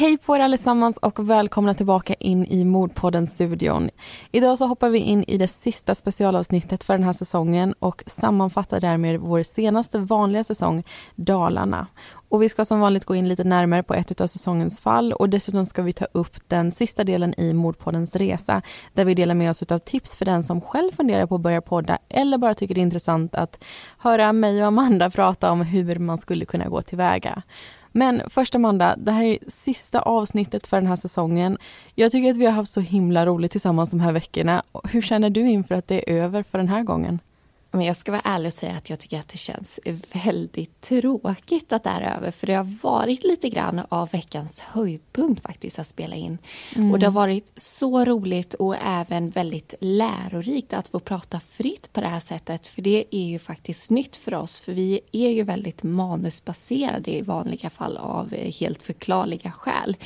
Hej på er allesammans och välkomna tillbaka in i Mordpodden-studion. Idag så hoppar vi in i det sista specialavsnittet för den här säsongen och sammanfattar därmed vår senaste vanliga säsong, Dalarna. Och vi ska som vanligt gå in lite närmare på ett av säsongens fall och dessutom ska vi ta upp den sista delen i Mordpoddens resa där vi delar med oss av tips för den som själv funderar på att börja podda eller bara tycker det är intressant att höra mig och Amanda prata om hur man skulle kunna gå tillväga. Men först Amanda, det här är sista avsnittet för den här säsongen. Jag tycker att vi har haft så himla roligt tillsammans de här veckorna. Hur känner du inför att det är över för den här gången? Men jag ska vara ärlig och säga att jag tycker att det känns väldigt tråkigt att det är över. För det har varit lite grann av veckans höjdpunkt faktiskt att spela in. Och det har varit så roligt och även väldigt lärorikt att få prata fritt på det här sättet. För det är ju faktiskt nytt för oss. För vi är ju väldigt manusbaserade i vanliga fall av helt förklarliga skäl.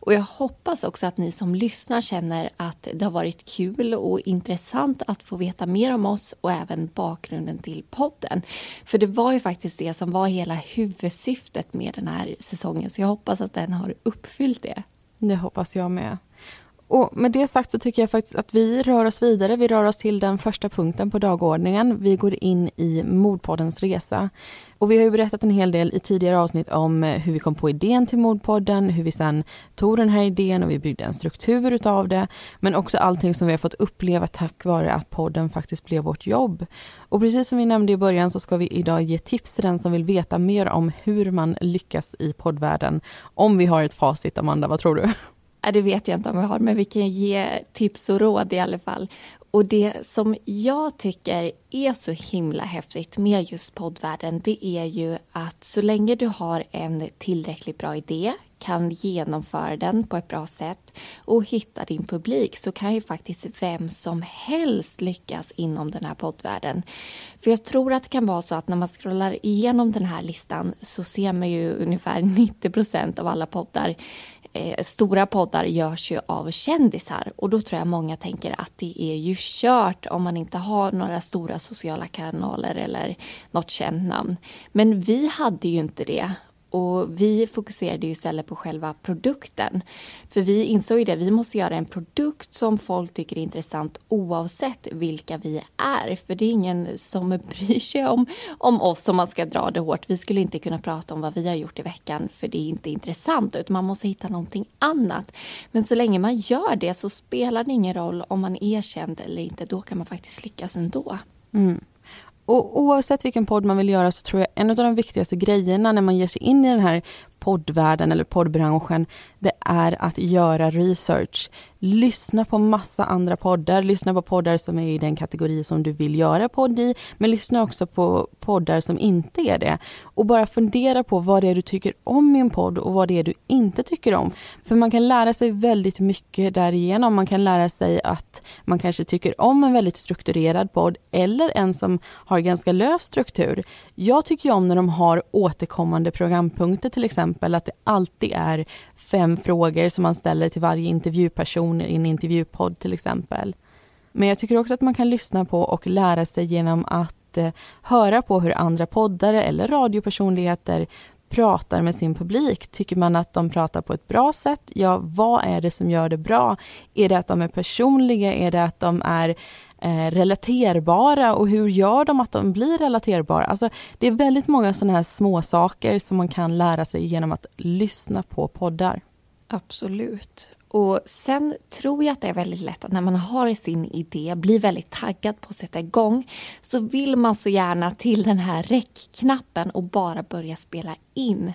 Och jag hoppas också att ni som lyssnar känner att det har varit kul och intressant att få veta mer om oss och även bakgrunden till podden. För det var ju faktiskt det som var hela huvudsyftet med den här säsongen. Så jag hoppas att den har uppfyllt det. Det hoppas jag med. Och med det sagt så tycker jag faktiskt att vi rör oss vidare. Vi rör oss till den första punkten på dagordningen. Vi går in i Mordpoddens resa. Och vi har ju berättat en hel del i tidigare avsnitt om hur vi kom på idén till Mordpodden, hur vi sen tog den här idén och vi byggde en struktur utav det. Men också allting som vi har fått uppleva tack vare att podden faktiskt blev vårt jobb. Och precis som vi nämnde i början så ska vi idag ge tips till den som vill veta mer om hur man lyckas i poddvärlden. Om vi har ett facit, Amanda, vad tror du? Det vet jag inte om vi har, men vi kan ge tips och råd i alla fall. Och det som jag tycker är så himla häftigt med just poddvärlden, det är ju att så länge du har en tillräckligt bra idé, kan genomföra den på ett bra sätt och hitta din publik, så kan ju faktiskt vem som helst lyckas inom den här poddvärlden. För jag tror att det kan vara så att när man scrollar igenom den här listan så ser man ju ungefär 90% av alla poddar. Stora poddar görs ju av kändisar och då tror jag många tänker att det är ju kört om man inte har några stora sociala kanaler eller något känt namn. Men vi hade ju inte det. Och vi fokuserade ju istället på själva produkten. För vi insåg ju det, vi måste göra en produkt som folk tycker är intressant oavsett vilka vi är. För det är ingen som bryr sig om oss om man ska dra det hårt. Vi skulle inte kunna prata om vad vi har gjort i veckan för det är inte intressant. Utan man måste hitta någonting annat. Men så länge man gör det så spelar det ingen roll om man är känd eller inte. Då kan man faktiskt lyckas ändå. Och oavsett vilken podd man vill göra så tror jag en av de viktigaste grejerna när man ger sig in i den här poddvärlden eller poddbranschen, det är att göra research. Lyssna på massa andra poddar. Lyssna på poddar som är i den kategori som du vill göra podd i. Men lyssna också på poddar som inte är det. Och bara fundera på vad det är du tycker om i en podd och vad det är du inte tycker om. För man kan lära sig väldigt mycket därigenom. Man kan lära sig att man kanske tycker om en väldigt strukturerad podd eller en som har ganska lös struktur. Jag tycker om när de har återkommande programpunkter till exempel. Att det alltid är 5 frågor som man ställer till varje intervjuperson i en intervjupodd till exempel. Men jag tycker också att man kan lyssna på och lära sig genom att höra på hur andra poddare eller radiopersonligheter pratar med sin publik. Tycker man att de pratar på ett bra sätt? Ja, vad är det som gör det bra? Är det att de är personliga? Är det att de är relaterbara och hur gör de att de blir relaterbara? Alltså, det är väldigt många sådana här små saker som man kan lära sig genom att lyssna på poddar. Absolut. Och sen tror jag att det är väldigt lätt att när man har sin idé, blir väldigt taggad på att sätta igång, så vill man så gärna till den här räckknappen och bara börja spela in.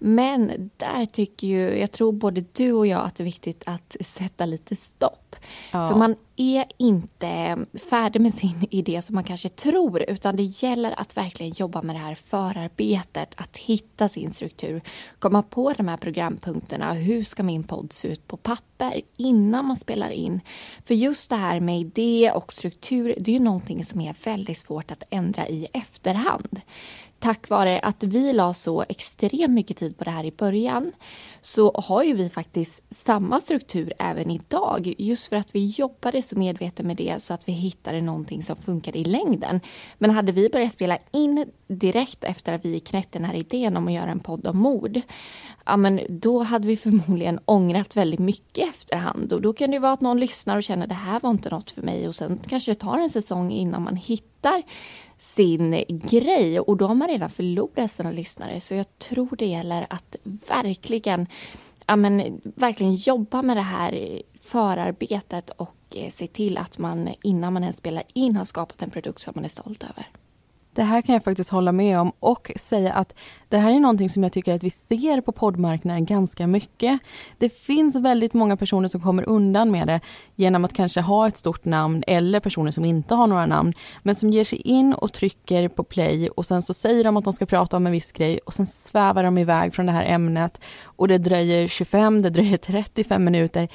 Men där tycker ju, jag tror både du och jag att det är viktigt att sätta lite stopp. Ja. För man är inte färdig med sin idé som man kanske tror, utan det gäller att verkligen jobba med det här förarbetet, att hitta sin struktur, komma på de här programpunkterna, hur ska min podd se ut på papper innan man spelar in. För just det här med idé och struktur, det är ju någonting som är väldigt svårt att ändra i efterhand. tack vare att vi la så extremt mycket tid på det här i början så har ju vi faktiskt samma struktur även idag. Just för att vi jobbade så medvetet med det så att vi hittade någonting som funkar i längden. Men hade vi börjat spela in direkt efter att vi knäckte den här idén om att göra en podd om mord, ja, men då hade vi förmodligen ångrat väldigt mycket efterhand. Och då kan det vara att någon lyssnar och känner att det här var inte något för mig. Och sen kanske det tar en säsong innan man hittar sin grej, och då har man redan förlorat sina lyssnare. Så jag tror det gäller att verkligen jobba med det här förarbetet och se till att man innan man ens spelar in har skapat en produkt som man är stolt över. Det här kan jag faktiskt hålla med om och säga att det här är någonting som jag tycker att vi ser på poddmarknaden ganska mycket. Det finns väldigt många personer som kommer undan med det genom att kanske ha ett stort namn eller personer som inte har några namn. Men som ger sig in och trycker på play och sen så säger de att de ska prata om en viss grej och sen svävar de iväg från det här ämnet. Och det dröjer 25, det dröjer 35 minuter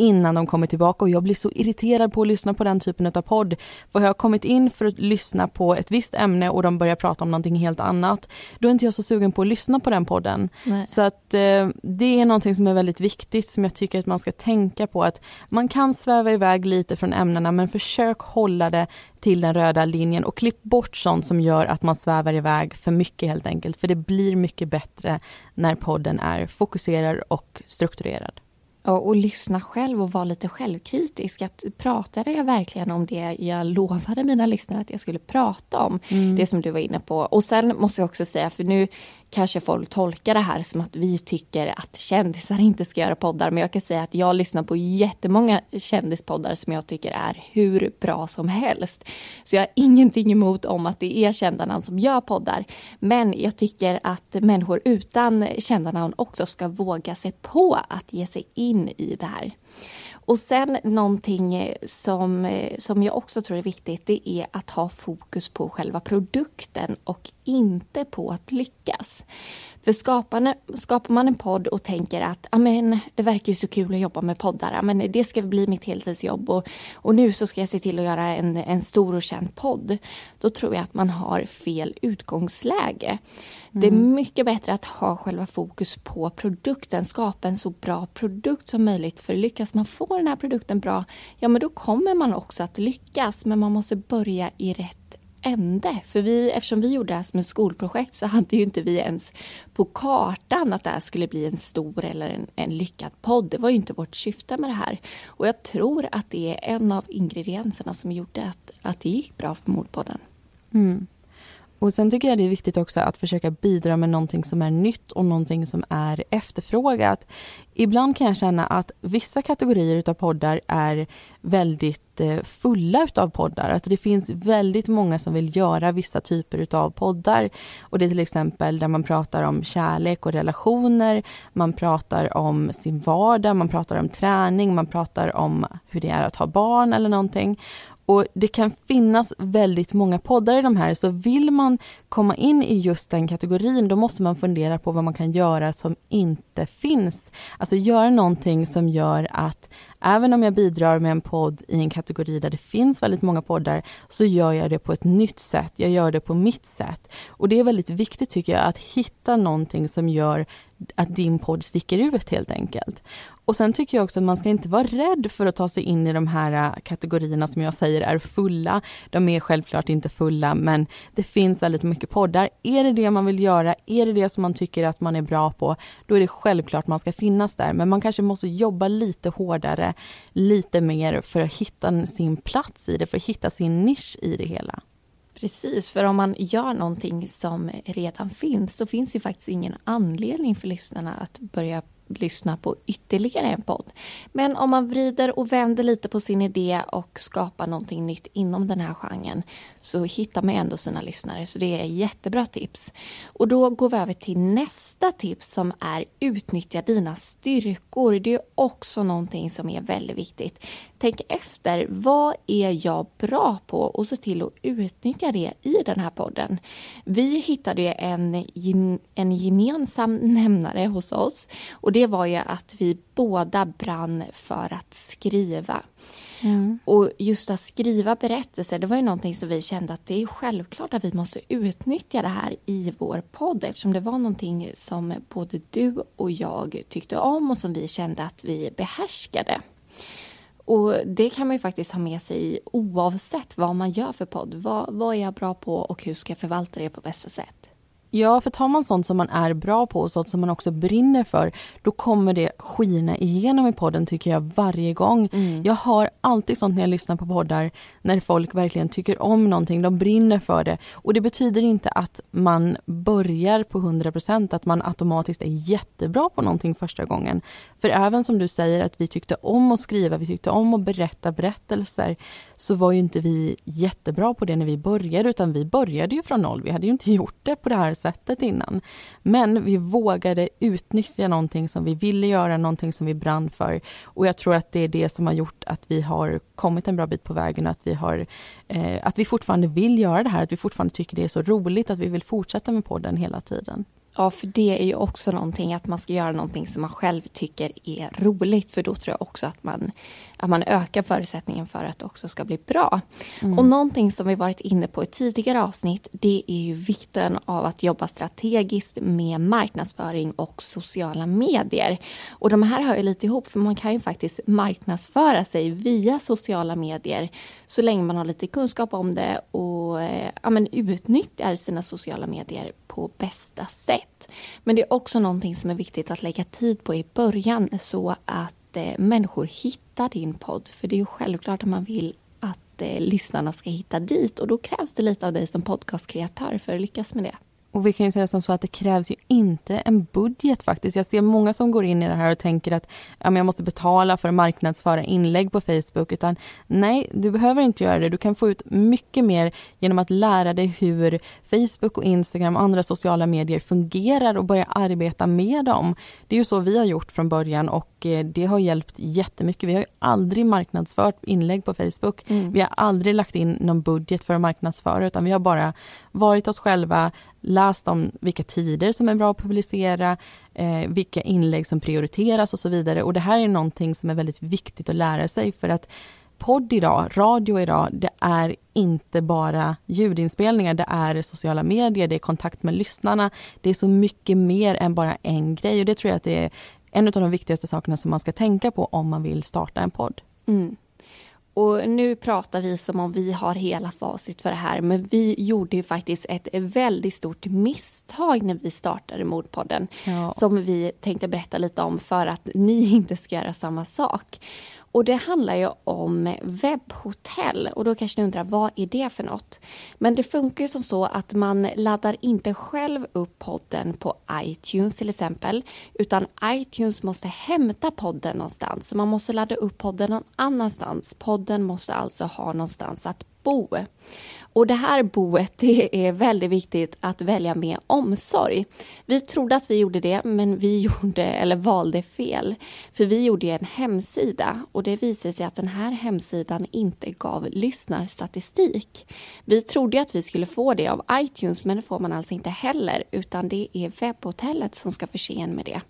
innan de kommer tillbaka, och jag blir så irriterad på att lyssna på den typen av podd. För jag har kommit in för att lyssna på ett visst ämne och de börjar prata om någonting helt annat. Då är inte jag så sugen på att lyssna på den podden. Nej. Så att det är någonting som är väldigt viktigt som jag tycker att man ska tänka på. Att man kan sväva iväg lite från ämnena, men försök hålla det till den röda linjen och klipp bort sånt som gör att man svävar iväg för mycket helt enkelt. För det blir mycket bättre när podden är fokuserad och strukturerad. Och lyssna själv och vara lite självkritisk. Att pratade jag verkligen om det jag lovade mina lyssnare att jag skulle prata om? Mm. Det som du var inne på. Och sen måste jag också säga, för nu kanske folk tolkar det här som att vi tycker att kändisar inte ska göra poddar. Men jag kan säga att jag lyssnar på jättemånga kändispoddar som jag tycker är hur bra som helst. Så jag har ingenting emot om att det är kända namn som gör poddar. Men jag tycker att människor utan kända namn också ska våga sig på att ge sig in i det här. Och sen någonting som jag också tror är viktigt, det är att ha fokus på själva produkten och inte på att lyckas. För skapar man en podd och tänker att det verkar ju så kul att jobba med poddar, amen, det ska bli mitt heltidsjobb och nu så ska jag se till att göra en stor och känd podd, då tror jag att man har fel utgångsläge. Mm. Det är mycket bättre att ha själva fokus på produkten, skapa en så bra produkt som möjligt, för lyckas man få den här produkten bra, ja men då kommer man också att lyckas, men man måste börja i rätt ände. För eftersom vi gjorde det här som ett skolprojekt så hade ju inte vi ens på kartan att det här skulle bli en stor eller en lyckad podd. Det var ju inte vårt syfte med det här. Och jag tror att det är en av ingredienserna som gjorde att det gick bra för Mordpodden. Mm. Och sen tycker jag det är viktigt också att försöka bidra med någonting som är nytt och någonting som är efterfrågat. Ibland kan jag känna att vissa kategorier av poddar är väldigt fulla av poddar. Att det finns väldigt många som vill göra vissa typer av poddar. Och det är till exempel där man pratar om kärlek och relationer. Man pratar om sin vardag, man pratar om träning, man pratar om hur det är att ha barn eller någonting. Och det kan finnas väldigt många poddar i de här, så vill man komma in i just den kategorin, då måste man fundera på vad man kan göra som inte finns. Alltså göra någonting som gör att även om jag bidrar med en podd i en kategori där det finns väldigt många poddar, så gör jag det på ett nytt sätt. Jag gör det på mitt sätt. Och det är väldigt viktigt tycker jag att hitta någonting som gör att din podd sticker ut helt enkelt. Och sen tycker jag också att man ska inte vara rädd för att ta sig in i de här kategorierna som jag säger är fulla. De är självklart inte fulla, men det finns väldigt mycket poddar. Är det man vill göra? Är det som man tycker att man är bra på? Då är det självklart man ska finnas där. Men man kanske måste jobba lite hårdare, lite mer för att hitta sin plats i det, för att hitta sin nisch i det hela. Precis, för om man gör någonting som redan finns så finns ju faktiskt ingen anledning för lyssnarna att börja lyssna på ytterligare en podd. Men om man vrider och vänder lite på sin idé och skapar någonting nytt inom den här genren så hittar man ändå sina lyssnare. Så det är jättebra tips. Och då går vi över till nästa tips som är utnyttja dina styrkor. Det är också någonting som är väldigt viktigt. Tänk efter, vad är jag bra på? Och se till att utnyttja det i den här podden. Vi hittade ju en gemensam nämnare hos oss och det var ju att vi båda brann för att skriva. Mm. Och just att skriva berättelser, det var ju någonting som vi kände att det är självklart att vi måste utnyttja det här i vår podd. Eftersom det var någonting som både du och jag tyckte om och som vi kände att vi behärskade. Och det kan man ju faktiskt ha med sig oavsett vad man gör för podd. Vad är jag bra på och hur ska jag förvalta det på bästa sätt? Ja, för tar man sånt som man är bra på och sånt som man också brinner för, då kommer det skina igenom i podden, tycker jag, varje gång. Mm. Jag hör alltid sånt när jag lyssnar på poddar, när folk verkligen tycker om någonting, de brinner för det. Och det betyder inte att man börjar på 100%, att man automatiskt är jättebra på någonting första gången. För även som du säger att vi tyckte om att skriva, vi tyckte om att berätta berättelser, så var ju inte vi jättebra på det när vi började, utan vi började ju från noll. Vi hade ju inte gjort det på det här sättet innan. Men vi vågade utnyttja någonting som vi ville göra, någonting som vi brann för. Och jag tror att det är det som har gjort att vi har kommit en bra bit på vägen, och att vi har, att vi fortfarande vill göra det här, att vi fortfarande tycker det är så roligt, att vi vill fortsätta med podden hela tiden. Ja, för det är ju också någonting, att man ska göra någonting som man själv tycker är roligt. För då tror jag också att man ökar förutsättningen för att det också ska bli bra. Mm. Och någonting som vi varit inne på i tidigare avsnitt, det är ju vikten av att jobba strategiskt med marknadsföring och sociala medier. Och de här hör ju lite ihop, för man kan ju faktiskt marknadsföra sig via sociala medier så länge man har lite kunskap om det och utnyttjar sina sociala medier på bästa sätt. Men det är också någonting som är viktigt att lägga tid på i början, så att människor hittar din podd. För det är ju självklart att man vill att lyssnarna ska hitta dit, och då krävs det lite av dig som podcastkreatör för att lyckas med det. Och vi kan ju säga som så att det krävs ju inte en budget faktiskt. Jag ser många som går in i det här och tänker att jag måste betala för att marknadsföra inlägg på Facebook. Utan nej, du behöver inte göra det. Du kan få ut mycket mer genom att lära dig hur Facebook och Instagram och andra sociala medier fungerar och börja arbeta med dem. Det är ju så vi har gjort från början, och det har hjälpt jättemycket. Vi har ju aldrig marknadsfört inlägg på Facebook. Mm. Vi har aldrig lagt in någon budget för att marknadsföra, utan vi har bara varit oss själva, läst om vilka tider som är bra att publicera, vilka inlägg som prioriteras och så vidare. Och det här är någonting som är väldigt viktigt att lära sig, för att podd idag, radio idag, det är inte bara ljudinspelningar, det är sociala medier, det är kontakt med lyssnarna, det är så mycket mer än bara en grej. Och det tror jag att det är en av de viktigaste sakerna som man ska tänka på om man vill starta en podd. Mm. Och nu pratar vi som om vi har hela facit för det här, men vi gjorde ju faktiskt ett väldigt stort misstag när vi startade Mordpodden, som vi tänkte berätta lite om för att ni inte ska göra samma sak. Och det handlar ju om webbhotell, och då kanske ni undrar, vad är det för något? Men det funkar ju som så att man laddar inte själv upp podden på iTunes till exempel, utan iTunes måste hämta podden någonstans. Så man måste ladda upp podden någon annanstans. Podden måste alltså ha någonstans att bo. Och det här boet, det är väldigt viktigt att välja med omsorg. Vi trodde att vi gjorde det, men vi valde fel. För vi gjorde en hemsida, och det visade sig att den här hemsidan inte gav lyssnarstatistik. Vi trodde att vi skulle få det av iTunes, men det får man alltså inte heller, utan det är webbhotellet som ska förse en med det.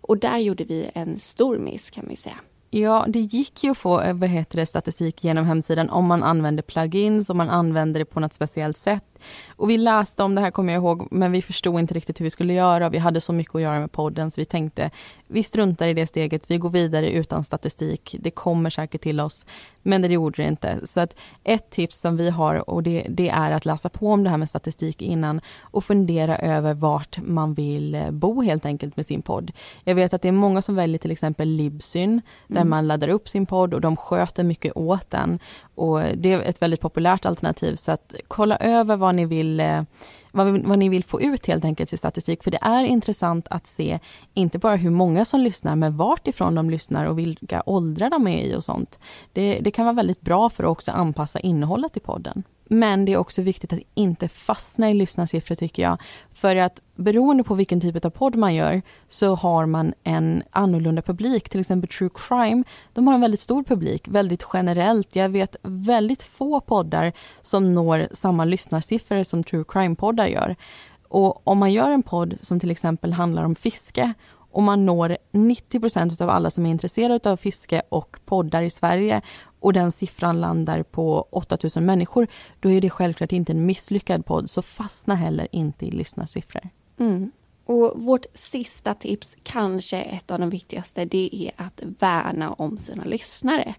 Och där gjorde vi en stor miss, kan man ju säga. Ja, det gick ju att få statistik genom hemsidan om man använder plugins, om man använder det på något speciellt sätt. Och vi läste om det här, kommer jag ihåg, men vi förstod inte riktigt hur vi skulle göra. Vi hade så mycket att göra med podden, så vi tänkte, vi struntar i det steget, vi går vidare utan statistik. Det kommer säkert till oss, men det gjorde det inte. Så att ett tips som vi har, och det är att läsa på om det här med statistik innan och fundera över vart man vill bo helt enkelt med sin podd. Jag vet att det är många som väljer till exempel Libsyn, där man laddar upp sin podd och de sköter mycket åt den. Och det är ett väldigt populärt alternativ, så att kolla över vad ni vill få ut helt enkelt i statistik. För det är intressant att se inte bara hur många som lyssnar, men vart ifrån de lyssnar och vilka åldrar de är i och sånt. Det kan vara väldigt bra för att också anpassa innehållet i podden. Men det är också viktigt att inte fastna i lyssnarsiffror, tycker jag. För att beroende på vilken typ av podd man gör så har man en annorlunda publik. Till exempel True Crime, de har en väldigt stor publik, väldigt generellt. Jag vet väldigt få poddar som når samma lyssnarsiffror som True Crime-poddar gör. Och om man gör en podd som till exempel handlar om fiske och man når 90% av alla som är intresserade av fiske och poddar i Sverige och den siffran landar på 8000 människor, då är det självklart inte en misslyckad podd, så fastna heller inte i lyssnarsiffror. Mm. Och vårt sista tips, kanske ett av de viktigaste, det är att värna om sina lyssnare.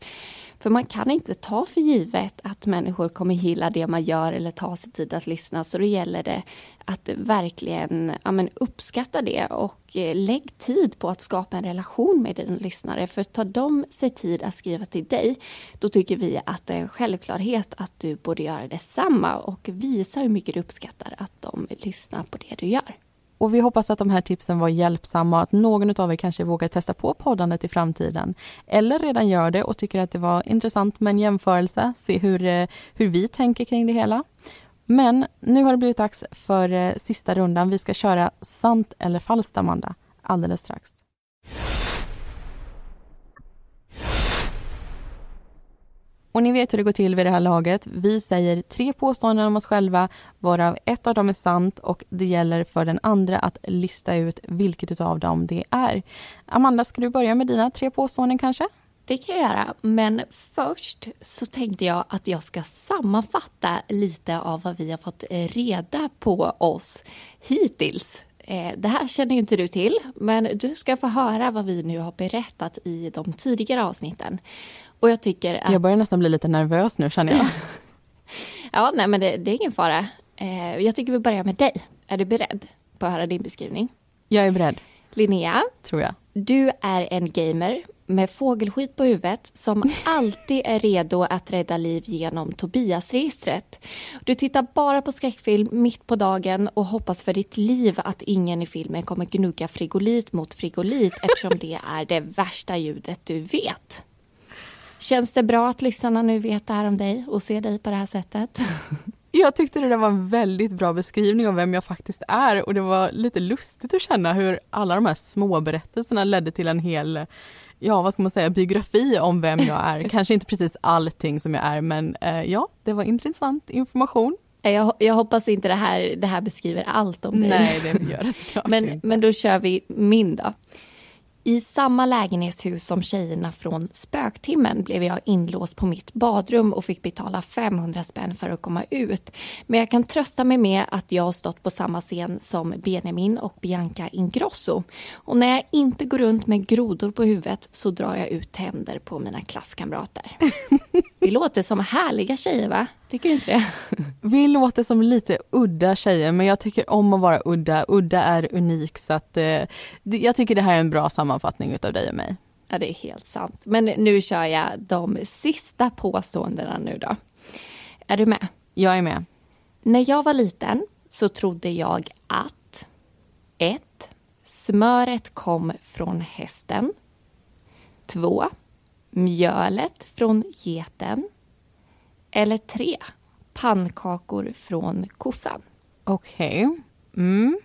För man kan inte ta för givet att människor kommer gilla det man gör eller ta sig tid att lyssna. Så då gäller det att verkligen uppskatta det och lägg tid på att skapa en relation med din lyssnare. För tar de sig tid att skriva till dig, då tycker vi att det är en självklarhet att du borde göra detsamma och visa hur mycket du uppskattar att de lyssnar på det du gör. Och vi hoppas att de här tipsen var hjälpsamma och att någon av er kanske vågar testa på poddandet i framtiden. Eller redan gör det och tycker att det var intressant med en jämförelse. Se hur vi tänker kring det hela. Men nu har det blivit dags för sista rundan. Vi ska köra sant eller falskt, Amanda, alldeles strax. Och ni vet hur det går till vid det här laget. Vi säger 3 påståenden om oss själva, varav ett av dem är sant och det gäller för den andra att lista ut vilket utav dem det är. Amanda, ska du börja med dina 3 påståenden kanske? Det kan jag göra, men först så tänkte jag att jag ska sammanfatta lite av vad vi har fått reda på oss hittills. Det här känner ju inte du till, men du ska få höra vad vi nu har berättat i de tidigare avsnitten. Och jag tycker att... jag börjar nästan bli lite nervös nu, känner jag. Men det är ingen fara. Jag tycker vi börjar med dig. Är du beredd på att höra din beskrivning? Jag är beredd. Linnea, tror jag. Du är en gamer med fågelskit på huvudet som alltid är redo att rädda liv genom Tobias-registret. Du tittar bara på skräckfilm mitt på dagen och hoppas för ditt liv att ingen i filmen kommer gnugga frigolit mot frigolit eftersom det är det värsta ljudet du vet. Känns det bra att lyssnarna nu vet det här om dig och ser dig på det här sättet? Jag tyckte det där var en väldigt bra beskrivning av vem jag faktiskt är. Och det var lite lustigt att känna hur alla de här små berättelserna ledde till en hel, biografi om vem jag är. Kanske inte precis allting som jag är, men det var intressant information. Jag hoppas inte det här beskriver allt om dig. Nej, det gör det såklart inte. Men då kör vi min då. I samma lägenhetshus som tjejerna från Spöktimmen blev jag inlåst på mitt badrum och fick betala 500 spänn för att komma ut. Men jag kan trösta mig med att jag har stått på samma scen som Benjamin och Bianca Ingrosso. Och när jag inte går runt med grodor på huvudet så drar jag ut händer på mina klasskamrater. Vi låter som härliga tjejer, va? Tycker du inte det? Vi låter som lite udda tjejer, men jag tycker om att vara udda. Udda är unik, så att, jag tycker det här är en bra sammanfattning av dig och mig. Ja, det är helt sant. Men nu kör jag de sista påståendena nu då. Är du med? Jag är med. När jag var liten så trodde jag att 1. Smöret kom från hästen. 2. Mjölet från geten. Eller 3. Pannkakor från kossan. Okej. Mm.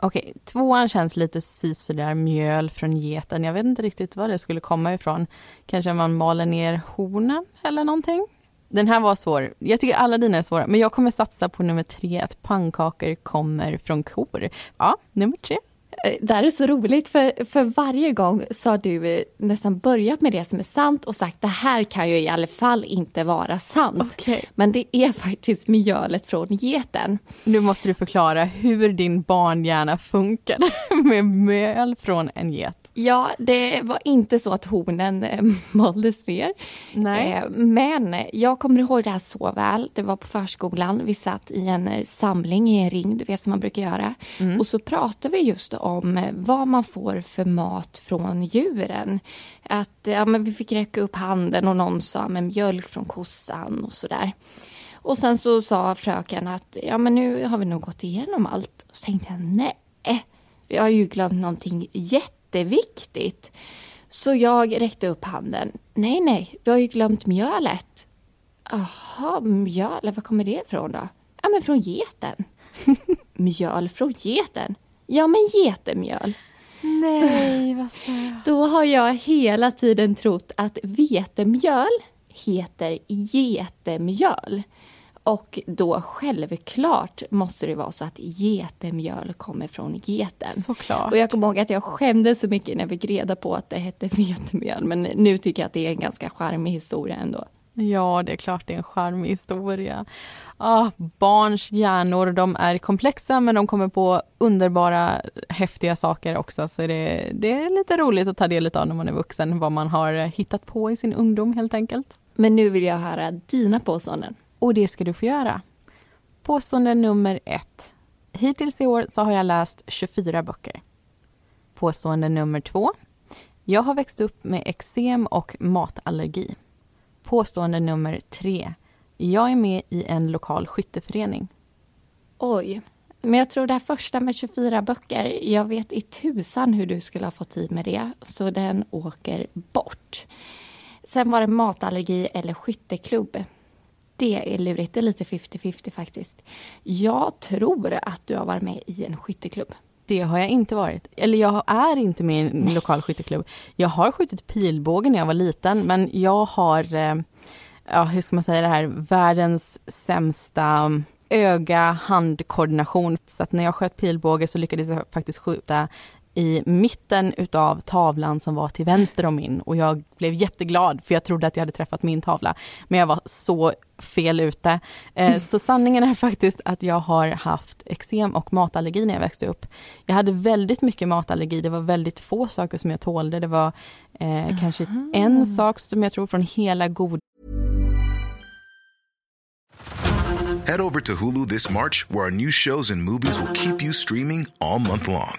Okej, 2 känns lite sisådär, mjöl från geten. Jag vet inte riktigt var det skulle komma ifrån. Kanske man maler ner hornen eller någonting. Den här var svår. Jag tycker alla dina är svåra. Men jag kommer satsa på nummer 3, att pannkakor kommer från kor. Ja, nummer 3. Det här är så roligt, för varje gång så har du nästan börjat med det som är sant och sagt det här kan ju i alla fall inte vara sant. Okay. Men det är faktiskt mjölet från geten. Nu måste du förklara hur din barnhjärna funkar med mjöl från en get. Ja, det var inte så att hornen maldes ner. Nej. Men jag kommer ihåg det här så väl. Det var på förskolan. Vi satt i en samling i en ring, du vet som man brukar göra. Mm. Och så pratade vi just om vad man får för mat från djuren. Att vi fick räcka upp handen och någon sa mjölk från kossan och sådär. Och sen så sa fröken att nu har vi nog gått igenom allt. Och så tänkte jag, nej, vi har ju glömt någonting jätteviktigt. Så jag räckte upp handen. Nej, vi har ju glömt mjölet. Jaha, mjölet, var kommer det ifrån då? Ja, men från geten. Mjöl från geten. Ja, men getemjöl. Nej, vad säger jag? Då har jag hela tiden trott att vetemjöl heter getemjöl. Och då självklart måste det vara så att getemjöl kommer från geten. Såklart. Och jag kommer ihåg att jag skämdes så mycket när vi fick reda på att det hette vetemjöl. Men nu tycker jag att det är en ganska charmig historia ändå. Ja, det är klart det är en charmig historia. Barns hjärnor, de är komplexa men de kommer på underbara, häftiga saker också. Så det är lite roligt att ta del av när man är vuxen, vad man har hittat på i sin ungdom helt enkelt. Men nu vill jag höra dina påståenden. Och det ska du få göra. Påstående nummer 1. Hittills i år så har jag läst 24 böcker. Påstående nummer 2. Jag har växt upp med eksem och matallergi. Påstående nummer 3. Jag är med i en lokal skytteförening. Oj, men jag tror det här första med 24 böcker, jag vet i tusan hur du skulle ha fått tid med det. Så den åker bort. Sen var det matallergi eller skytteklubb. Det är lurigt, det är lite 50-50 faktiskt. Jag tror att du har varit med i en skytteklubb. Det har jag inte varit. Eller jag är inte med i en lokal skytteklubb. Jag har skjutit pilbågen när jag var liten. Men jag har, hur ska man säga det här, världens sämsta öga-handkoordination. Så att när jag sköt pilbåge så lyckades jag faktiskt skjuta i mitten utav tavlan som var till vänster om min. Och jag blev jätteglad för jag trodde att jag hade träffat min tavla. Men jag var så fel ute. Så sanningen är faktiskt att jag har haft eksem och matallergi när jag växte upp. Jag hade väldigt mycket matallergi. Det var väldigt få saker som jag tålde. Det var kanske en sak som jag tror från hela god. Head over to Hulu this March where our new shows and movies will keep you streaming all month long.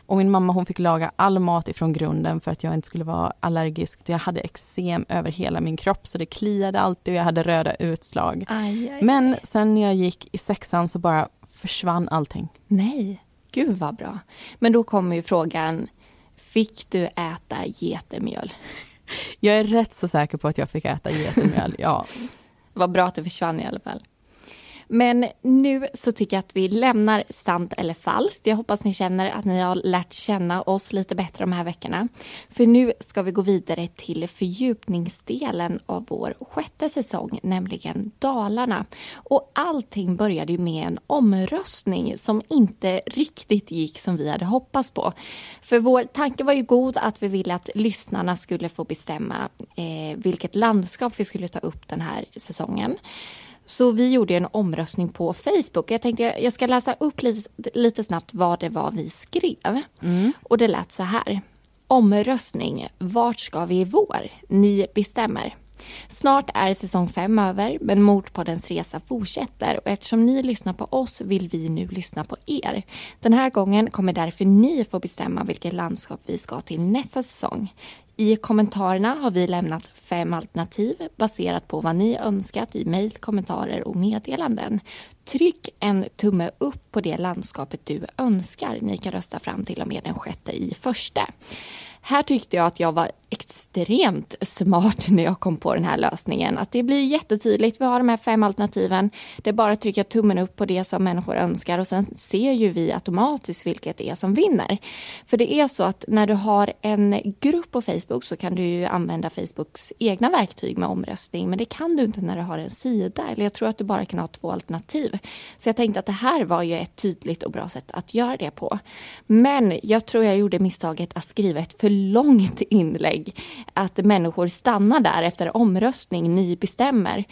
och min mamma hon fick laga all mat ifrån grunden för att jag inte skulle vara allergisk. Jag hade eksem över hela min kropp så det kliade alltid och jag hade röda utslag. Men sen när jag gick i 6:an så bara försvann allting. Nej, gud vad bra. Men då kommer ju frågan, fick du äta getemjöl? Jag är rätt så säker på att jag fick äta getemjöl, ja. Vad bra att det försvann i alla fall. Men nu så tycker jag att vi lämnar sant eller falskt. Jag hoppas ni känner att ni har lärt känna oss lite bättre de här veckorna. För nu ska vi gå vidare till fördjupningsdelen av vår 6:e säsong, nämligen Dalarna. Och allting började ju med en omröstning som inte riktigt gick som vi hade hoppats på. För vår tanke var ju god att vi ville att lyssnarna skulle få bestämma vilket landskap vi skulle ta upp den här säsongen. Så vi gjorde en omröstning på Facebook. Jag tänkte jag ska läsa upp lite snabbt vad det var vi skrev. Och det lät så här. Omröstning. Vart ska vi i vår? Ni bestämmer. Snart är säsong 5 över, men Mordpoddens resa fortsätter. Och eftersom ni lyssnar på oss vill vi nu lyssna på er. Den här gången kommer därför ni få bestämma vilket landskap vi ska till nästa säsong. I kommentarerna har vi lämnat 5 alternativ baserat på vad ni önskat i mejl, kommentarer och meddelanden. Tryck en tumme upp på det landskapet du önskar. Ni kan rösta fram till och med den 6:e. Här tyckte jag att jag var extremt smart när jag kom på den här lösningen. Att det blir jättetydligt. Vi har de här 5 alternativen. Det är bara att trycka tummen upp på det som människor önskar. Och sen ser ju vi automatiskt vilket det är som vinner. För det är så att när du har en grupp på Facebook så kan du ju använda Facebooks egna verktyg med omröstning. Men det kan du inte när du har en sida. Eller jag tror att du bara kan ha 2 alternativ. Så jag tänkte att det här var ju ett tydligt och bra sätt att göra det på. Men jag tror jag gjorde misstaget att skriva ett för långt inlägg. Att människor stannar där efter omröstning, ni bestämmer.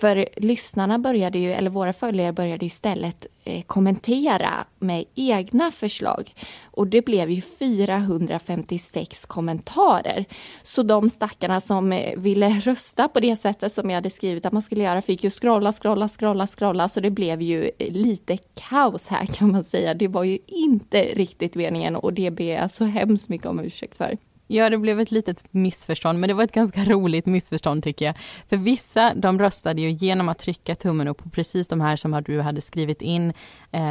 För lyssnarna började ju, eller våra följare började ju istället kommentera med egna förslag. Och det blev ju 456 kommentarer. Så de stackarna som ville rösta på det sättet som jag hade skrivit att man skulle göra fick ju scrolla. Så det blev ju lite kaos här kan man säga. Det var ju inte riktigt meningen och det ber jag så hemskt mycket om ursäkt för. Ja, det blev ett litet missförstånd, men det var ett ganska roligt missförstånd tycker jag. För vissa, de röstade ju genom att trycka tummen upp på precis de här som du hade skrivit in,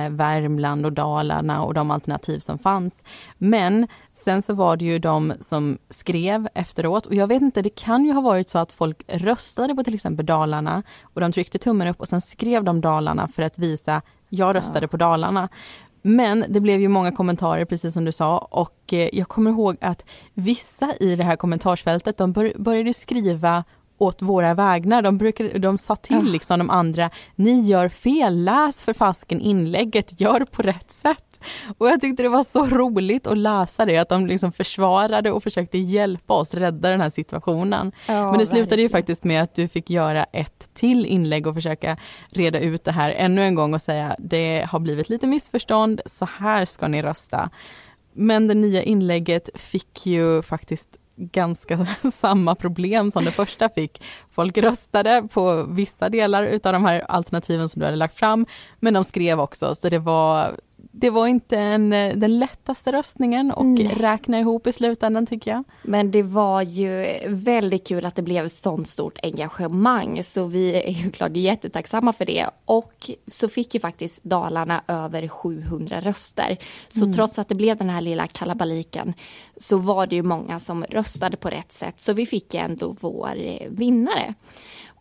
Värmland och Dalarna och de alternativ som fanns. Men sen så var det ju de som skrev efteråt, och jag vet inte, det kan ju ha varit så att folk röstade på till exempel Dalarna och de tryckte tummen upp och sen skrev de Dalarna för att visa, jag röstade på Dalarna. Men det blev ju många kommentarer, precis som du sa, och jag kommer ihåg att vissa i det här kommentarsfältet, de började skriva åt våra vägnar. De sa till liksom de andra, ni gör fel, läs för fasken inlägget, gör på rätt sätt. Och jag tyckte det var så roligt att läsa det, att de liksom försvarade och försökte hjälpa oss rädda den här situationen. Ja, men det slutade verkligen ju faktiskt med att du fick göra ett till inlägg och försöka reda ut det här ännu en gång och säga, det har blivit lite missförstånd, så här ska ni rösta. Men det nya inlägget fick ju faktiskt ganska samma problem som det första fick. Folk röstade på vissa delar utav de här alternativen som du hade lagt fram, men de skrev också, så det var inte den lättaste röstningen och räkna ihop i slutändan tycker jag. Men det var ju väldigt kul att det blev sånt stort engagemang, så vi är ju klart jättetacksamma för det. Och så fick ju faktiskt Dalarna över 700 röster. Så trots att det blev den här lilla kalabaliken så var det ju många som röstade på rätt sätt. Så vi fick ändå vår vinnare.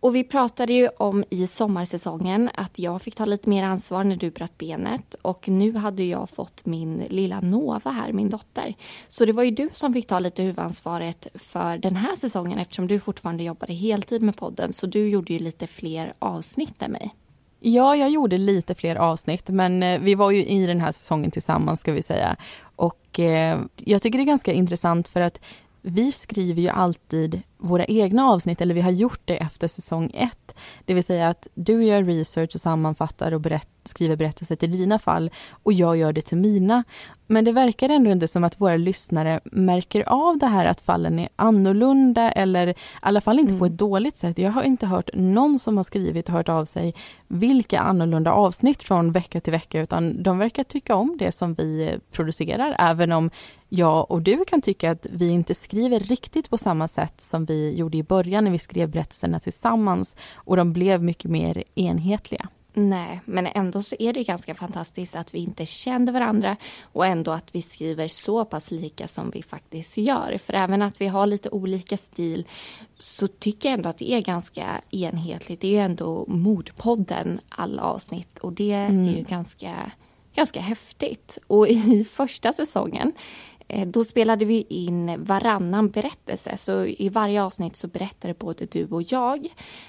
Och vi pratade ju om i sommarsäsongen att jag fick ta lite mer ansvar när du bröt benet. Och nu hade jag fått min lilla Nova här, min dotter. Så det var ju du som fick ta lite huvudansvaret för den här säsongen, eftersom du fortfarande jobbade heltid med podden. Så du gjorde ju lite fler avsnitt än mig. Ja, jag gjorde lite fler avsnitt, men vi var ju i den här säsongen tillsammans ska vi säga. Och jag tycker det är ganska intressant för att vi skriver ju alltid våra egna avsnitt, eller vi har gjort det efter säsong 1. Det vill säga att du gör research och sammanfattar och skriver berättelser till dina fall och jag gör det till mina. Men det verkar ändå inte som att våra lyssnare märker av det här att fallen är annorlunda, eller i alla fall inte på ett dåligt sätt. Jag har inte hört någon som har skrivit och hört av sig vilka annorlunda avsnitt från vecka till vecka, utan de verkar tycka om det som vi producerar, även om jag och du kan tycka att vi inte skriver riktigt på samma sätt som vi gjorde i början när vi skrev berättelserna tillsammans, och de blev mycket mer enhetliga. Nej, men ändå så är det ganska fantastiskt att vi inte kände varandra och ändå att vi skriver så pass lika som vi faktiskt gör. För även att vi har lite olika stil så tycker jag ändå att det är ganska enhetligt. Det är ju ändå Mordpodden alla avsnitt, och det är ju ganska häftigt. Och i första säsongen då spelade vi in varannan berättelse, så i varje avsnitt så berättade både du och jag,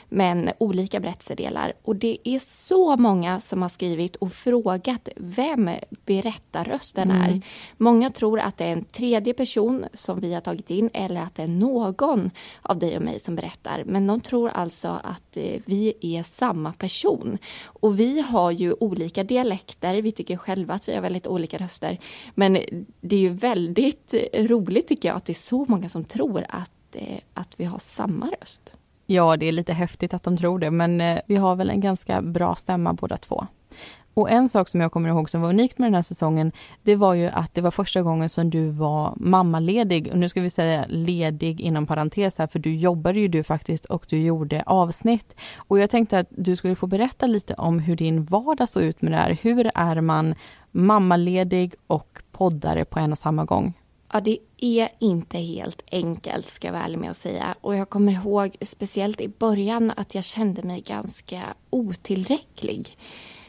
men olika berättelsedelar. Och det är så många som har skrivit och frågat vem berättarrösten är. Många tror att det är en tredje person som vi har tagit in, eller att det är någon av dig och mig som berättar. Men de tror alltså att vi är samma person. Och vi har ju olika dialekter, vi tycker själva att vi har väldigt olika röster. Men det är ju väldigt roligt tycker jag att det är så många som tror att vi har samma röst. Ja, det är lite häftigt att de tror det, men vi har väl en ganska bra stämma båda två. Och en sak som jag kommer ihåg som var unikt med den här säsongen, det var ju att det var första gången som du var mammaledig. Och nu ska vi säga ledig inom parentes här, för du jobbade ju du faktiskt och du gjorde avsnitt. Och jag tänkte att du skulle få berätta lite om hur din vardag såg ut med det här. Hur är man mammaledig och poddare på en och samma gång? Ja, det är inte helt enkelt ska jag vara ärlig med att säga. Och jag kommer ihåg speciellt i början att jag kände mig ganska otillräcklig.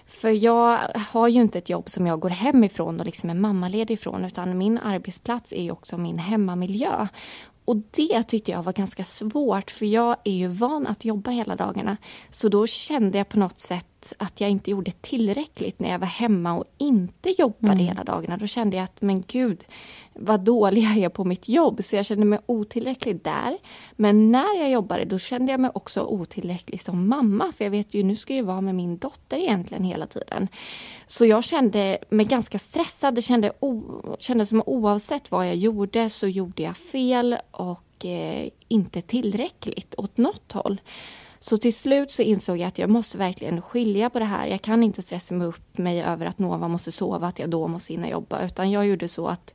För jag har ju inte ett jobb som jag går hemifrån och liksom är mammaledig ifrån, utan min arbetsplats är ju också min hemmamiljö. Och det tyckte jag var ganska svårt, för jag är ju van att jobba hela dagarna. Så då kände jag på något sätt att jag inte gjorde tillräckligt när jag var hemma och inte jobbade hela dagarna. Då kände jag att, men gud, vad dålig jag är på mitt jobb. Så jag kände mig otillräcklig där. Men när jag jobbade då kände jag mig också otillräcklig som mamma. För jag vet ju, nu ska jag vara med min dotter egentligen hela tiden. Så jag kände mig ganska stressad. Det kändes som oavsett vad jag gjorde så gjorde jag fel och inte tillräckligt åt något håll. Så till slut så insåg jag att jag måste verkligen skilja på det här. Jag kan inte stressa mig upp mig över att Nova måste sova, att jag då måste hinna jobba. Utan jag gjorde så att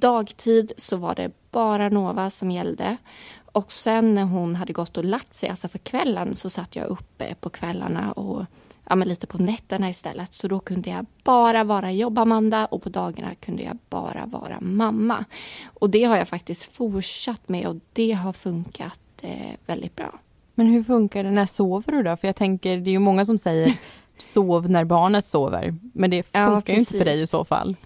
dagtid så var det bara Nova som gällde. Och sen när hon hade gått och lagt sig, alltså för kvällen, så satt jag uppe på kvällarna och ja, men lite på nätterna istället. Så då kunde jag bara vara jobbamanda och på dagarna kunde jag bara vara mamma. Och det har jag faktiskt fortsatt med och det har funkat väldigt bra. Men hur funkar det? När sover du då? För jag tänker, det är ju många som säger sov när barnet sover. Men det funkar ju inte för dig i så fall.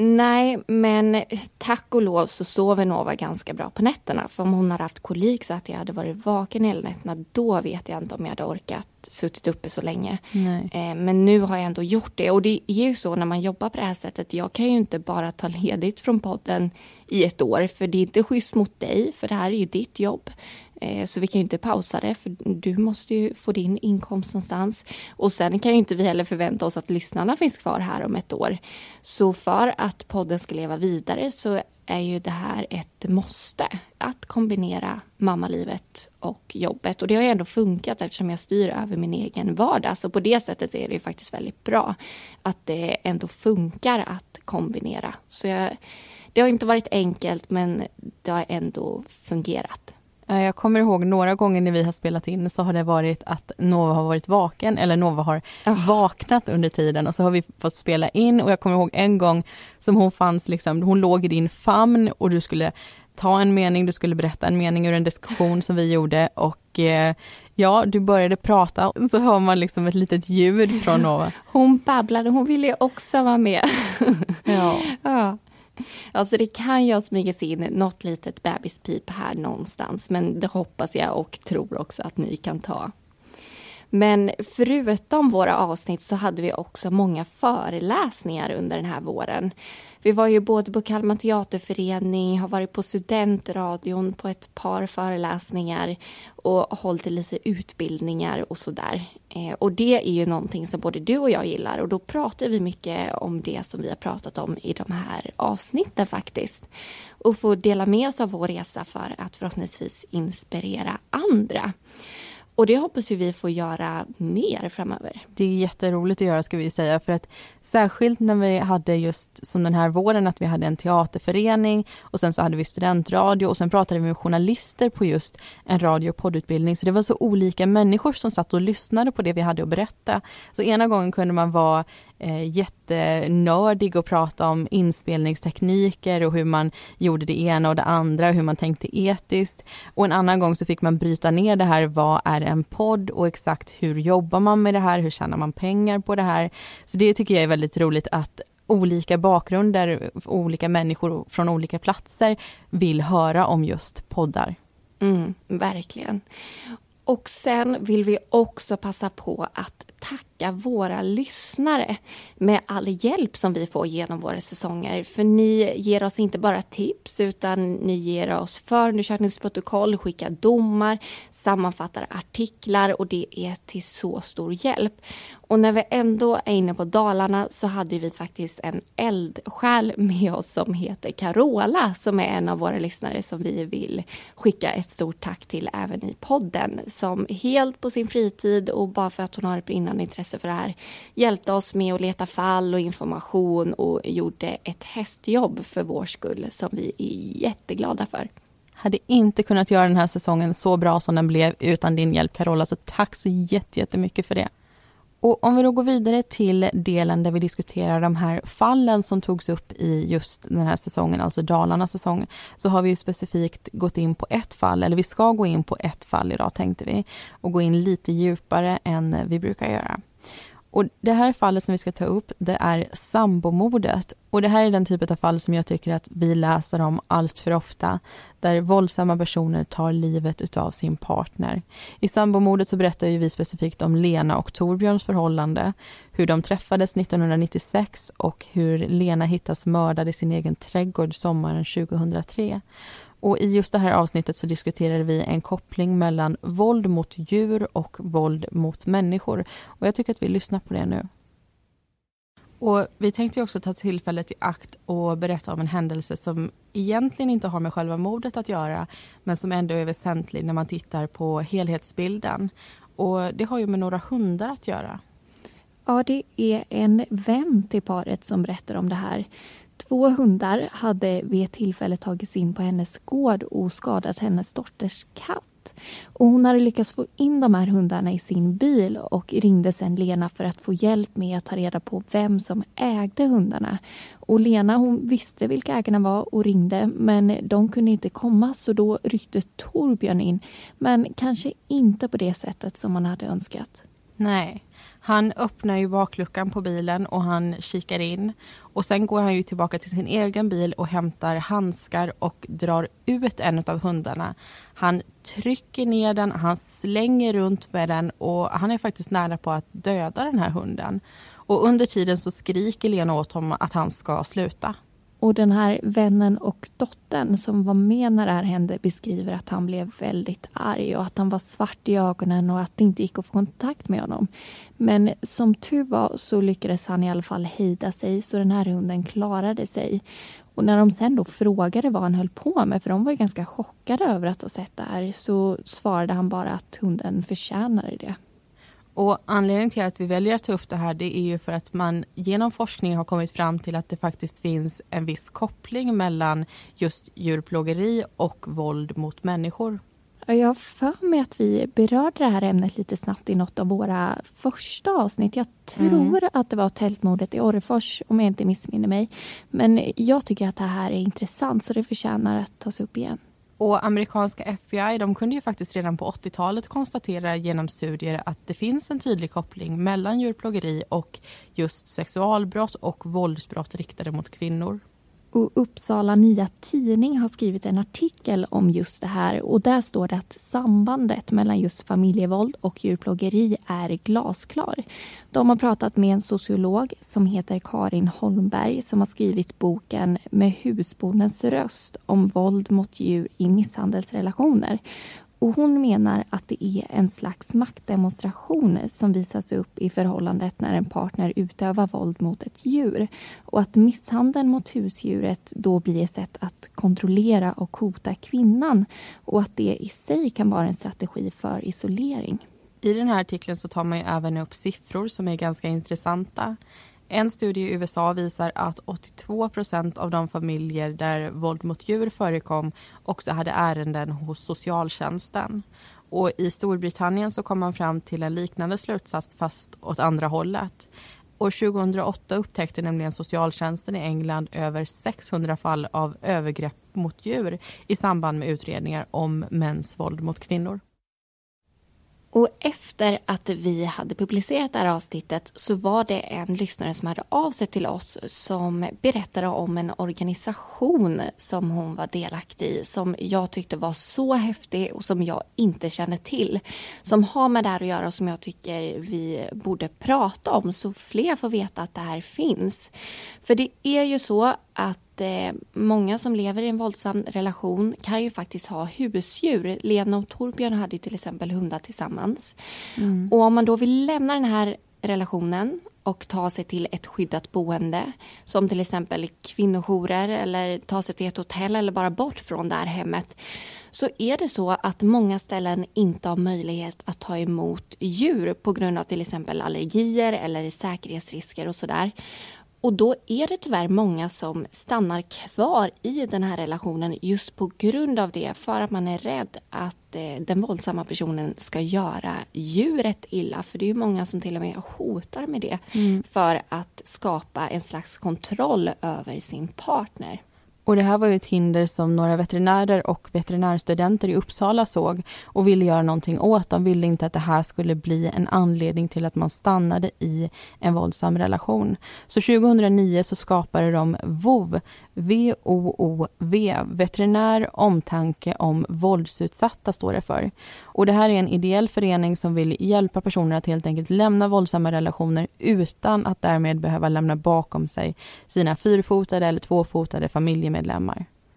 Nej, men tack och lov så sover Nova ganska bra på nätterna. För om hon hade haft kolik så att jag hade varit vaken hela nätterna, då vet jag inte om jag hade orkat suttit uppe så länge. Nej. Men nu har jag ändå gjort det. Och det är ju så när man jobbar på det här sättet. Jag kan ju inte bara ta ledigt från podden i ett år. För det är inte schysst mot dig, för det här är ju ditt jobb. Så vi kan ju inte pausa det, för du måste ju få din inkomst någonstans. Och sen kan ju inte vi heller förvänta oss att lyssnarna finns kvar här om ett år. Så för att podden ska leva vidare så är ju det här ett måste. Att kombinera mammalivet och jobbet. Och det har ju ändå funkat eftersom jag styr över min egen vardag. Så på det sättet är det ju faktiskt väldigt bra att det ändå funkar att kombinera. Så det har inte varit enkelt, men det har ändå fungerat. Jag kommer ihåg några gånger när vi har spelat in så har det varit att Nova har varit vaken eller Nova har vaknat under tiden och så har vi fått spela in. Och jag kommer ihåg en gång som hon fanns liksom, hon låg i din famn och du skulle ta en mening, du skulle berätta en mening ur en diskussion som vi gjorde och ja, du började prata och så hör man liksom ett litet ljud från Nova. Hon babblade, hon ville också vara med. Ja. Alltså det kan ju ha smygas in något litet bebispip här någonstans. Men det hoppas jag och tror också att ni kan ta. Men förutom våra avsnitt så hade vi också många föreläsningar under den här våren. Vi var ju både på Kalmar Teaterförening, har varit på Studentradion på ett par föreläsningar och hållit lite utbildningar och sådär. Och det är ju någonting som både du och jag gillar och då pratar vi mycket om det som vi har pratat om i de här avsnitten faktiskt. Och få dela med oss av vår resa för att förhoppningsvis inspirera andra. Och det hoppas ju vi får göra mer framöver. Det är jätteroligt att göra ska vi säga. För att särskilt när vi hade just som den här våren att vi hade en teaterförening. Och sen så hade vi studentradio. Och sen pratade vi med journalister på just en radio- och poddutbildning. Så det var så olika människor som satt och lyssnade på det vi hade att berätta. Så ena gången kunde man vara jättenördig och prata om inspelningstekniker och hur man gjorde det ena och det andra och hur man tänkte etiskt. Och en annan gång så fick man bryta ner det här, vad är en podd och exakt hur jobbar man med det här, hur tjänar man pengar på det här. Så det tycker jag är väldigt roligt att olika bakgrunder, olika människor från olika platser vill höra om just poddar. Verkligen. Och sen vill vi också passa på att tacka våra lyssnare med all hjälp som vi får genom våra säsonger. För ni ger oss inte bara tips utan ni ger oss förundersökningsprotokoll, skickar domar, sammanfattar artiklar och det är till så stor hjälp. Och när vi ändå är inne på Dalarna så hade vi faktiskt en eldsjäl med oss som heter Carola som är en av våra lyssnare som vi vill skicka ett stort tack till även i podden. Som helt på sin fritid och bara för att hon har ett brinnande intresse för det här hjälpte oss med att leta fall och information och gjorde ett hästjobb för vår skull som vi är jätteglada för. Hade inte kunnat göra den här säsongen så bra som den blev utan din hjälp Carola, så tack så jättemycket för det. Och om vi då går vidare till delen där vi diskuterar de här fallen som togs upp i just den här säsongen, alltså Dalarnas säsong, så har vi ju specifikt gått in på ett fall, eller vi ska gå in på ett fall idag tänkte vi, och gå in lite djupare än vi brukar göra. Och det här fallet som vi ska ta upp, det är sambomordet. Och det här är den typen av fall som jag tycker att vi läser om allt för ofta. Där våldsamma personer tar livet utav sin partner. I sambomordet så berättar ju vi specifikt om Lena och Torbjörns förhållande. Hur de träffades 1996 och hur Lena hittas mördad i sin egen trädgård sommaren 2003. Och i just det här avsnittet så diskuterar vi en koppling mellan våld mot djur och våld mot människor. Och jag tycker att vi lyssnar på det nu. Och vi tänkte också ta tillfället i akt och berätta om en händelse som egentligen inte har med själva mordet att göra. Men som ändå är väsentlig när man tittar på helhetsbilden. Och det har ju med några hundar att göra. Ja, det är en vän till paret som berättar om det här. Två hundar hade vid ett tillfälle tagits in på hennes gård och skadat hennes dotters katt. Och hon hade lyckats få in de här hundarna i sin bil och ringde sedan Lena för att få hjälp med att ta reda på vem som ägde hundarna. Och Lena, hon visste vilka ägarna var och ringde, men de kunde inte komma, så då ryckte Torbjörn in. Men kanske inte på det sättet som man hade önskat. Nej. Han öppnar ju bakluckan på bilen och han kikar in. Och sen går han ju tillbaka till sin egen bil och hämtar handskar och drar ut en av hundarna. Han trycker ner den, han slänger runt med den och han är faktiskt nära på att döda den här hunden. Och under tiden så skriker Lena åt honom att han ska sluta. Och den här vännen och dottern som var med när det här hände beskriver att han blev väldigt arg och att han var svart i ögonen och att det inte gick att få kontakt med honom. Men som tur var så lyckades han i alla fall hejda sig, så den här hunden klarade sig. Och när de sen då frågade vad han höll på med, för de var ju ganska chockade över att ha sett det här, så svarade han bara att hunden förtjänade det. Och anledningen till att vi väljer att ta upp det här, det är ju för att man genom forskning har kommit fram till att det faktiskt finns en viss koppling mellan just djurplågeri och våld mot människor. Jag har för mig att vi berörde det här ämnet lite snabbt i något av våra första avsnitt. Jag tror att det var tältmordet i Orrefors, om jag inte missminner mig. Men jag tycker att det här är intressant, så det förtjänar att tas upp igen. Och amerikanska FBI, de kunde ju faktiskt redan på 80-talet konstatera genom studier att det finns en tydlig koppling mellan djurplågeri och just sexualbrott och våldsbrott riktade mot kvinnor. Och Uppsala Nya Tidning har skrivit en artikel om just det här, och där står det att sambandet mellan just familjevåld och djurplågeri är glasklar. De har pratat med en sociolog som heter Karin Holmberg som har skrivit boken Med husbondens röst om våld mot djur i misshandelsrelationer. Och hon menar att det är en slags maktdemonstration som visas upp i förhållandet när en partner utövar våld mot ett djur. Och att misshandeln mot husdjuret då blir ett sätt att kontrollera och hota kvinnan. Och att det i sig kan vara en strategi för isolering. I den här artikeln så tar man ju även upp siffror som är ganska intressanta. En studie i USA visar att 82% av de familjer där våld mot djur förekom också hade ärenden hos socialtjänsten. Och i Storbritannien så kom man fram till en liknande slutsats fast åt andra hållet. År 2008 upptäckte nämligen socialtjänsten i England över 600 fall av övergrepp mot djur i samband med utredningar om mäns våld mot kvinnor. Och efter att vi hade publicerat det här avsnittet så var det en lyssnare som hade av sig till oss som berättade om en organisation som hon var delaktig i som jag tyckte var så häftig och som jag inte kände till. Som har med det här att göra och som jag tycker vi borde prata om så fler får veta att det här finns. För det är ju så att många som lever i en våldsam relation kan ju faktiskt ha husdjur. Lena och Torbjörn hade ju till exempel hundar tillsammans. Mm. Och om man då vill lämna den här relationen och ta sig till ett skyddat boende som till exempel kvinnojourer eller ta sig till ett hotell eller bara bort från det här hemmet, så är det så att många ställen inte har möjlighet att ta emot djur på grund av till exempel allergier eller säkerhetsrisker och sådär. Och då är det tyvärr många som stannar kvar i den här relationen just på grund av det. För att man är rädd att den våldsamma personen ska göra djuret illa. För det är ju många som till och med hotar med det. Mm. För att skapa en slags kontroll över sin partner. Och det här var ju ett hinder som några veterinärer och veterinärstudenter i Uppsala såg och ville göra någonting åt. De ville inte att det här skulle bli en anledning till att man stannade i en våldsam relation. Så 2009 så skapade de VOV, V-O-O-V, veterinär omtanke om våldsutsatta står det för. Och det här är en ideell förening som vill hjälpa personer att helt enkelt lämna våldsamma relationer utan att därmed behöva lämna bakom sig sina fyrfotade eller tvåfotade familjemedlemmar.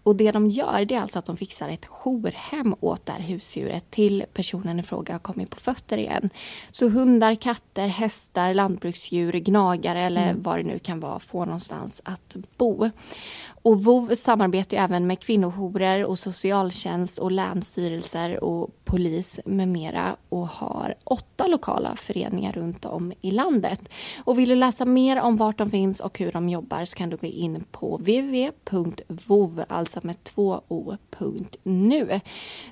Och det de gör, det är alltså att de fixar ett jourhem åt där husdjuret till personen i fråga har kommit på fötter igen. Så hundar, katter, hästar, lantbruksdjur, gnagare eller vad det nu kan vara får någonstans att bo. Och VOV samarbetar ju även med kvinnojourer och socialtjänst och länsstyrelser och polis med mera och har 8 lokala föreningar runt om i landet. Och vill du läsa mer om vart de finns och hur de jobbar så kan du gå in på www.vov, alltså med 2o.nu.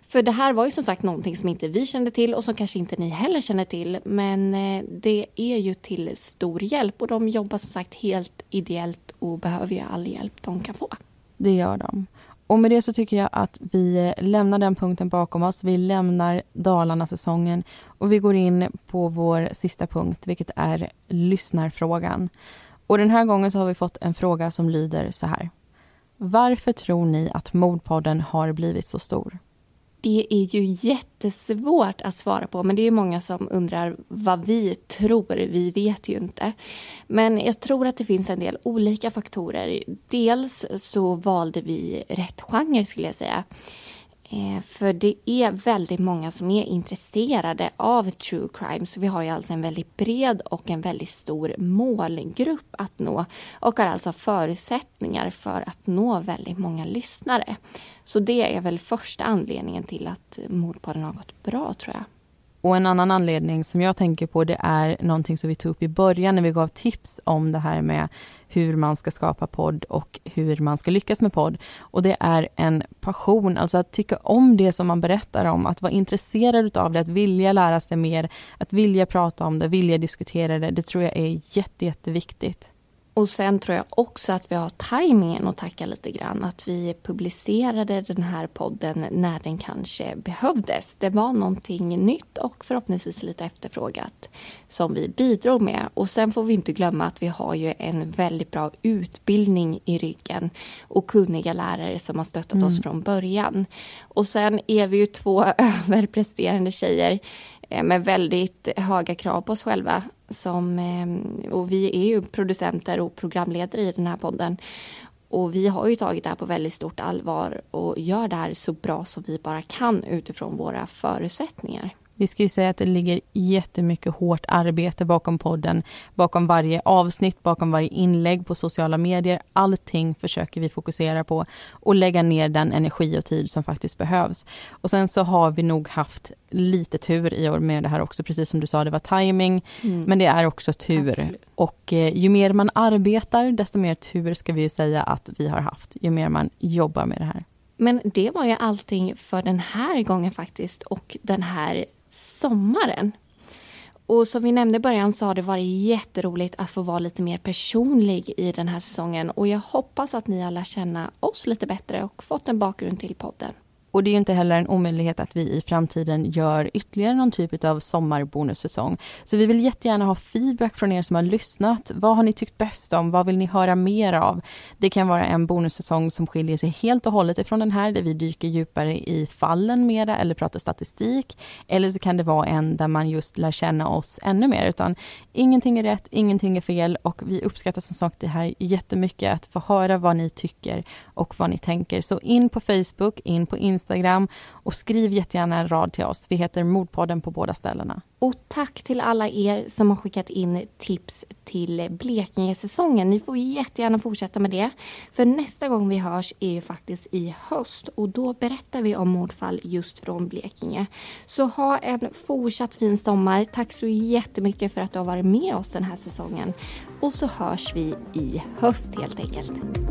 För det här var ju som sagt någonting som inte vi kände till och som kanske inte ni heller känner till, men det är ju till stor hjälp och de jobbar som sagt helt ideellt och behöver ju all hjälp de kan få. Det gör de. Och med det så tycker jag att vi lämnar den punkten bakom oss. Vi lämnar Dalarna-säsongen och vi går in på vår sista punkt, vilket är lyssnarfrågan. Och den här gången så har vi fått en fråga som lyder så här: varför tror ni att Mordpodden har blivit så stor? Det är ju jättesvårt att svara på, men det är ju många som undrar vad vi tror, vi vet ju inte. Men jag tror att det finns en del olika faktorer. Dels så valde vi rätt genre skulle jag säga. För det är väldigt många som är intresserade av true crime, så vi har ju alltså en väldigt bred och en väldigt stor målgrupp att nå och har alltså förutsättningar för att nå väldigt många lyssnare. Så det är väl första anledningen till att Mordpodden har gått bra, tror jag. Och en annan anledning som jag tänker på, det är någonting som vi tog upp i början när vi gav tips om det här med hur man ska skapa podd och hur man ska lyckas med podd. Och det är en passion, alltså att tycka om det som man berättar om, att vara intresserad av det, att vilja lära sig mer, att vilja prata om det, vilja diskutera det. Det tror jag är jätteviktigt. Och sen tror jag också att vi har tajmingen att tacka lite grann. Att vi publicerade den här podden när den kanske behövdes. Det var någonting nytt och förhoppningsvis lite efterfrågat som vi bidrog med. Och sen får vi inte glömma att vi har ju en väldigt bra utbildning i ryggen. Och kunniga lärare som har stöttat oss från början. Och sen är vi ju 2 överpresterande tjejer med väldigt höga krav på oss själva. Och vi är ju producenter och programledare i den här podden. Och vi har ju tagit det här på väldigt stort allvar och gör det här så bra som vi bara kan utifrån våra förutsättningar. Vi ska ju säga att det ligger jättemycket hårt arbete bakom podden, bakom varje avsnitt, bakom varje inlägg på sociala medier. Allting försöker vi fokusera på och lägga ner den energi och tid som faktiskt behövs. Och sen så har vi nog haft lite tur i år med det här också. Precis som du sa, det var timing, men det är också tur. Absolut. Och ju mer man arbetar, desto mer tur ska vi ju säga att vi har haft, ju mer man jobbar med det här. Men det var ju allting för den här gången faktiskt, och den här sommaren. Och som vi nämnde i början så har det varit jätteroligt att få vara lite mer personlig i den här säsongen. Och jag hoppas att ni har lärt känna oss lite bättre och fått en bakgrund till podden. Och det är ju inte heller en omöjlighet att vi i framtiden gör ytterligare någon typ av sommarbonussäsong. Så vi vill jättegärna ha feedback från er som har lyssnat. Vad har ni tyckt bäst om? Vad vill ni höra mer av? Det kan vara en bonussäsong som skiljer sig helt och hållet ifrån den här, där vi dyker djupare i fallen mera eller pratar statistik. Eller så kan det vara en där man just lär känna oss ännu mer. Utan ingenting är rätt, ingenting är fel, och vi uppskattar som sagt det här jättemycket, att få höra vad ni tycker och vad ni tänker. Så in på Facebook, in på Instagram och skriv jättegärna en rad till oss. Vi heter Mordpodden på båda ställena. Och tack till alla er som har skickat in tips till Blekinge-säsongen. Ni får jättegärna fortsätta med det. För nästa gång vi hörs är ju faktiskt i höst. Och då berättar vi om mordfall just från Blekinge. Så ha en fortsatt fin sommar. Tack så jättemycket för att du har varit med oss den här säsongen. Och så hörs vi i höst helt enkelt.